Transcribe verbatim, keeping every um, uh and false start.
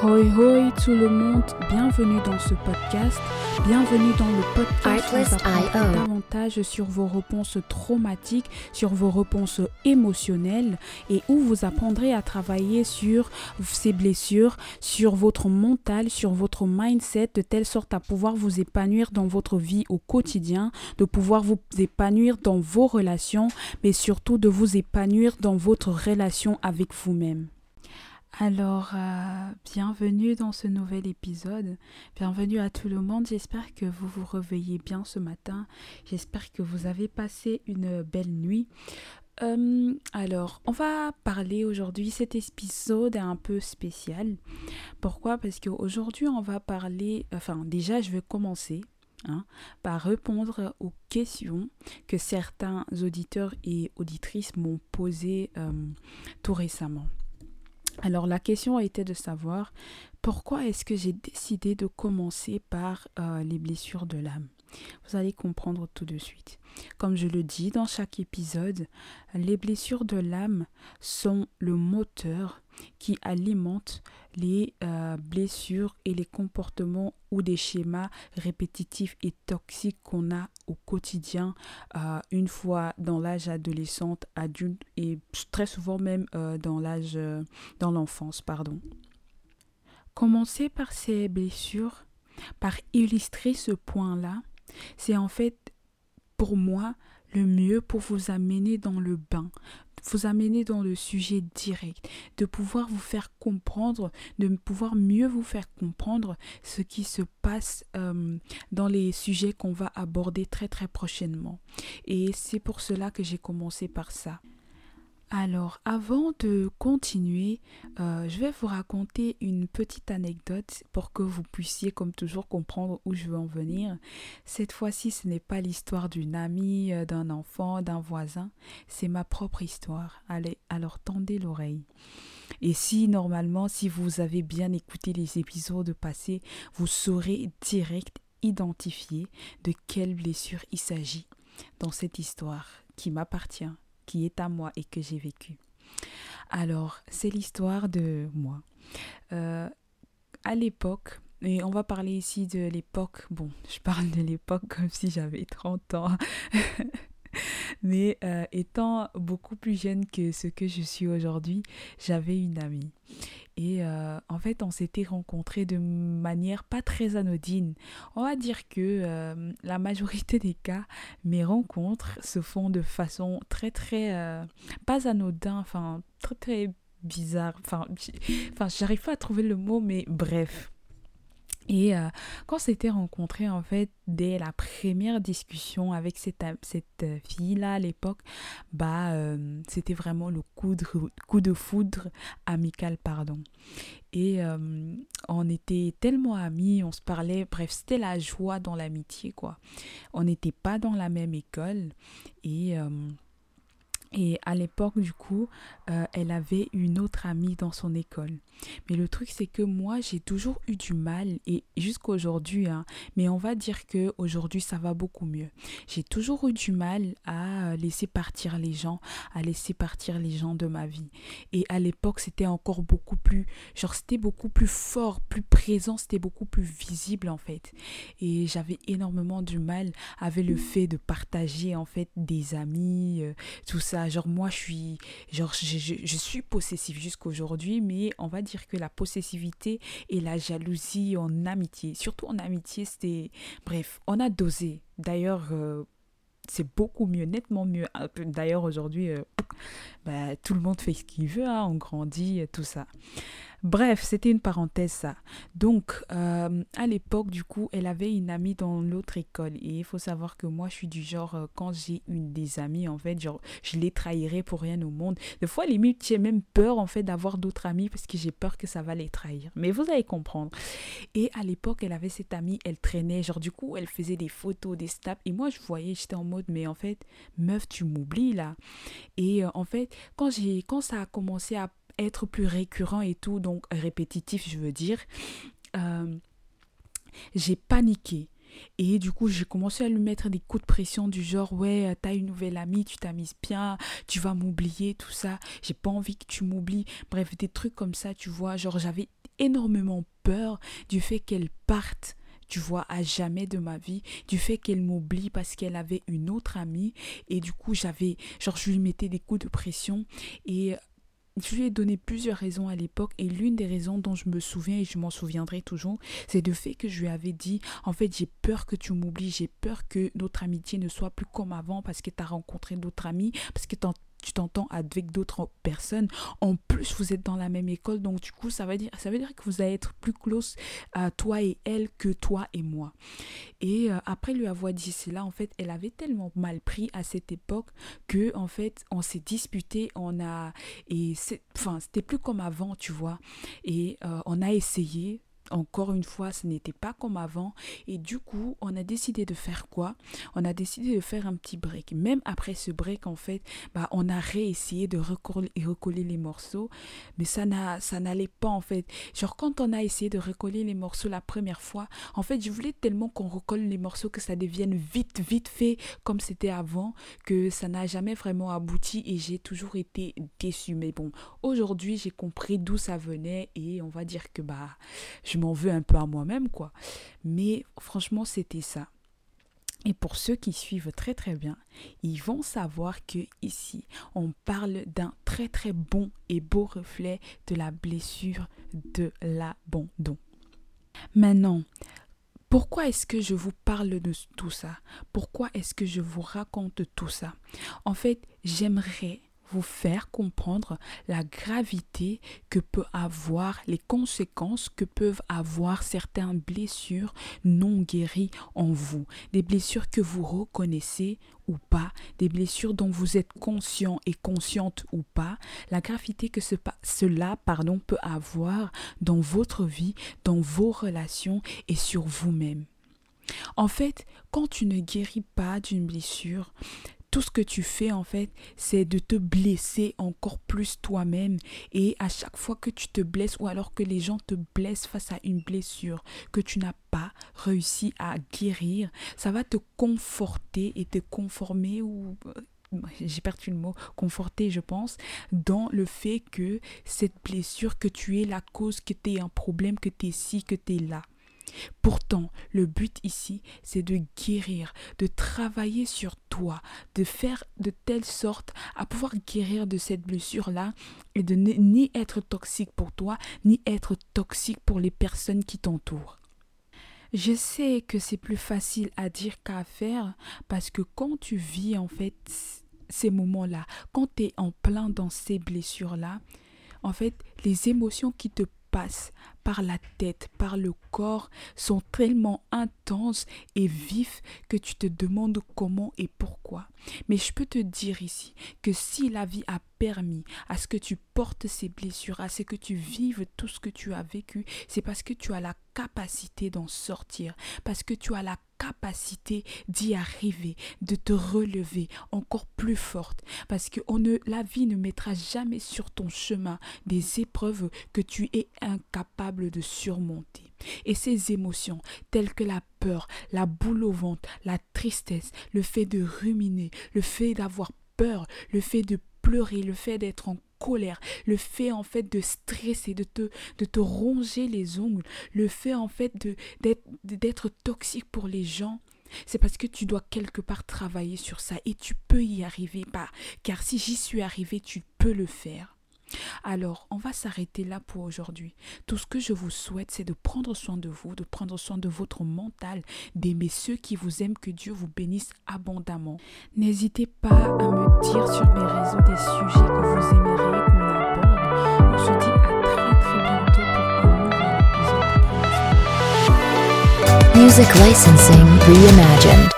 Hoi hoi tout le monde, bienvenue dans ce podcast, bienvenue dans le podcast où vous apprendrez davantage sur vos réponses traumatiques, sur vos réponses émotionnelles et où vous apprendrez à travailler sur ces blessures, sur votre mental, sur votre mindset de telle sorte à pouvoir vous épanouir dans votre vie au quotidien, de pouvoir vous épanouir dans vos relations, mais surtout de vous épanouir dans votre relation avec vous-même. Alors, euh, bienvenue dans ce nouvel épisode, bienvenue à tout le monde, j'espère que vous vous réveillez bien ce matin, j'espère que vous avez passé une belle nuit. Euh, alors, on va parler aujourd'hui, cet épisode est un peu spécial, pourquoi ? Parce qu'aujourd'hui on va parler, enfin déjà je vais commencer hein, par répondre aux questions que certains auditeurs et auditrices m'ont posées euh, tout récemment. Alors la question était de savoir pourquoi est-ce que j'ai décidé de commencer par euh, les blessures de l'âme. Vous allez comprendre tout de suite. Comme je le dis dans chaque épisode, les blessures de l'âme sont le moteur qui alimente les euh, blessures et les comportements ou des schémas répétitifs et toxiques qu'on a au quotidien euh, une fois dans l'âge adolescente, adulte et très souvent même euh, dans l'âge, euh, dans l'enfance, pardon. Commencer par ces blessures, par illustrer ce point-là, c'est en fait pour moi le mieux pour vous amener dans le bain, vous amener dans le sujet direct, de pouvoir vous faire comprendre, de pouvoir mieux vous faire comprendre ce qui se passe euh, dans les sujets qu'on va aborder très très prochainement. Et c'est pour cela que j'ai commencé par ça. Alors, avant de continuer, euh, je vais vous raconter une petite anecdote pour que vous puissiez, comme toujours, comprendre où je veux en venir. Cette fois-ci, ce n'est pas l'histoire d'une amie, d'un enfant, d'un voisin. C'est ma propre histoire. Allez, alors tendez l'oreille. Et si, normalement, si vous avez bien écouté les épisodes passés, vous saurez direct identifier de quelle blessure il s'agit dans cette histoire qui m'appartient, qui est à moi et que j'ai vécu. Alors, c'est l'histoire de moi. Euh, à l'époque, et on va parler ici de l'époque, bon, je parle de l'époque comme si j'avais trente ans, mais euh, étant beaucoup plus jeune que ce que je suis aujourd'hui, j'avais une amie. Et euh, en fait, on s'était rencontrés de manière pas très anodine. On va dire que euh, la majorité des cas, mes rencontres se font de façon très très, euh, pas anodine, enfin très très bizarre. Enfin, enfin, j'arrive pas à trouver le mot, mais bref. Et euh, quand on s'était rencontrés, en fait, dès la première discussion avec cette, cette fille-là à l'époque, bah, euh, c'était vraiment le coup de, coup de foudre amical, pardon. Et euh, on était tellement amis, on se parlait, bref, c'était la joie dans l'amitié, quoi. On n'était pas dans la même école et... Euh, Et à l'époque, du coup, euh, elle avait une autre amie dans son école. Mais le truc, c'est que moi, j'ai toujours eu du mal, et jusqu'à aujourd'hui, hein, mais on va dire qu'aujourd'hui, ça va beaucoup mieux. J'ai toujours eu du mal à laisser partir les gens, à laisser partir les gens de ma vie. Et à l'époque, c'était encore beaucoup plus, genre, c'était beaucoup plus fort, plus présent, c'était beaucoup plus visible, en fait. Et j'avais énormément du mal avec le fait de partager, en fait, des amis, euh, tout ça. Genre moi je suis genre je, je, je suis possessive jusqu'aujourd'hui, mais on va dire que la possessivité et la jalousie en amitié, surtout en amitié, c'était bref, on a dosé. D'ailleurs euh, c'est beaucoup mieux, nettement mieux. D'ailleurs aujourd'hui euh, bah, tout le monde fait ce qu'il veut, hein, on grandit, tout ça. Bref, c'était une parenthèse ça. Donc, euh, à l'époque, du coup, elle avait une amie dans l'autre école. Et il faut savoir que moi, je suis du genre, euh, quand j'ai une des amies, en fait, genre, je les trahirais pour rien au monde. Des fois, limite, j'ai même peur, en fait, d'avoir d'autres amies parce que j'ai peur que ça va les trahir. Mais vous allez comprendre. Et à l'époque, elle avait cette amie, elle traînait. Genre, du coup, elle faisait des photos, des snaps. Et moi, je voyais, j'étais en mode, mais en fait, meuf, tu m'oublies, là. Et euh, en fait, quand, j'ai, quand ça a commencé à être plus récurrent et tout, donc répétitif, je veux dire, euh, j'ai paniqué. Et du coup, j'ai commencé à lui mettre des coups de pression du genre, ouais, t'as une nouvelle amie, tu t'amuses bien, tu vas m'oublier, tout ça, j'ai pas envie que tu m'oublies. Bref, des trucs comme ça, tu vois, genre j'avais énormément peur du fait qu'elle parte, tu vois, à jamais de ma vie, du fait qu'elle m'oublie parce qu'elle avait une autre amie. Et du coup, j'avais, genre, je lui mettais des coups de pression et je lui ai donné plusieurs raisons à l'époque, et l'une des raisons dont je me souviens et je m'en souviendrai toujours, c'est le fait que je lui avais dit, en fait, j'ai peur que tu m'oublies, j'ai peur que notre amitié ne soit plus comme avant parce que tu as rencontré d'autres amis, parce que tu t'entends avec d'autres personnes. En plus, vous êtes dans la même école, donc du coup, ça veut dire, ça veut dire que vous allez être plus close à toi et elle que toi et moi. Et euh, après lui avoir dit cela, en fait, elle avait tellement mal pris à cette époque que, en fait, on s'est disputé, on a, et c'est, enfin, c'était plus comme avant, tu vois. Et euh, on a essayé. Encore une fois, ce n'était pas comme avant. Et du coup, on a décidé de faire quoi ? On a décidé de faire un petit break. Même après ce break, en fait, bah, on a réessayé de recoller, recoller les morceaux. Mais ça, n'a, ça n'allait pas, en fait. Genre, quand on a essayé de recoller les morceaux la première fois, en fait, je voulais tellement qu'on recolle les morceaux que ça devienne vite, vite fait, comme c'était avant, que ça n'a jamais vraiment abouti et j'ai toujours été déçue. Mais bon, aujourd'hui, j'ai compris d'où ça venait et on va dire que, bah, je m'en veux un peu à moi-même, quoi. Mais franchement, c'était ça. Et pour ceux qui suivent très très bien, ils vont savoir que ici, on parle d'un très très bon et beau reflet de la blessure de l'abandon. Maintenant, pourquoi est-ce que je vous parle de tout ça ? Pourquoi est-ce que je vous raconte tout ça ? En fait, j'aimerais vous faire comprendre la gravité que peut avoir, les conséquences que peuvent avoir certaines blessures non guéries en vous. Des blessures que vous reconnaissez ou pas, des blessures dont vous êtes conscient et consciente ou pas, la gravité que ce, cela pardon, peut avoir dans votre vie, dans vos relations et sur vous-même. En fait, quand tu ne guéris pas d'une blessure, tout ce que tu fais, en fait, c'est de te blesser encore plus toi-même. Et à chaque fois que tu te blesses ou alors que les gens te blessent face à une blessure que tu n'as pas réussi à guérir, ça va te conforter et te conformer ou... j'ai perdu le mot, conforter je pense, dans le fait que cette blessure, que tu es la cause, que tu es un problème, que tu es ci, que tu es là. Pourtant, le but ici, c'est de guérir, de travailler sur toi, de faire de telle sorte à pouvoir guérir de cette blessure-là et de ne, ni être toxique pour toi, ni être toxique pour les personnes qui t'entourent. Je sais que c'est plus facile à dire qu'à faire parce que quand tu vis en fait ces moments-là, quand tu es en plein dans ces blessures-là, en fait, les émotions qui te passe par la tête, par le corps, sont tellement intenses et vifs que tu te demandes comment et pourquoi. Mais je peux te dire ici que si la vie a permis à ce que tu portes ces blessures, à ce que tu vives tout ce que tu as vécu, c'est parce que tu as la capacité d'en sortir, parce que tu as la capacité d'y arriver, de te relever encore plus forte, parce que on ne, la vie ne mettra jamais sur ton chemin des épreuves que tu es incapable de surmonter. Et ces émotions telles que la peur, la boule au ventre, la tristesse, le fait de ruminer, le fait d'avoir peur, le fait de pleurer, le fait d'être en colère, le fait en fait de stresser, de te, de te ronger les ongles, le fait en fait de, d'être, d'être toxique pour les gens, c'est parce que tu dois quelque part travailler sur ça et tu peux y arriver, bah, car si j'y suis arrivée, tu peux le faire. Alors, on va s'arrêter là pour aujourd'hui. Tout ce que je vous souhaite, c'est de prendre soin de vous, de prendre soin de votre mental, d'aimer ceux qui vous aiment, que Dieu vous bénisse abondamment. N'hésitez pas à me dire sur mes réseaux des sujets que vous aimeriez qu'on aborde. On se dit à très très bientôt pour un nouvel épisode. Music Licensing Reimagined.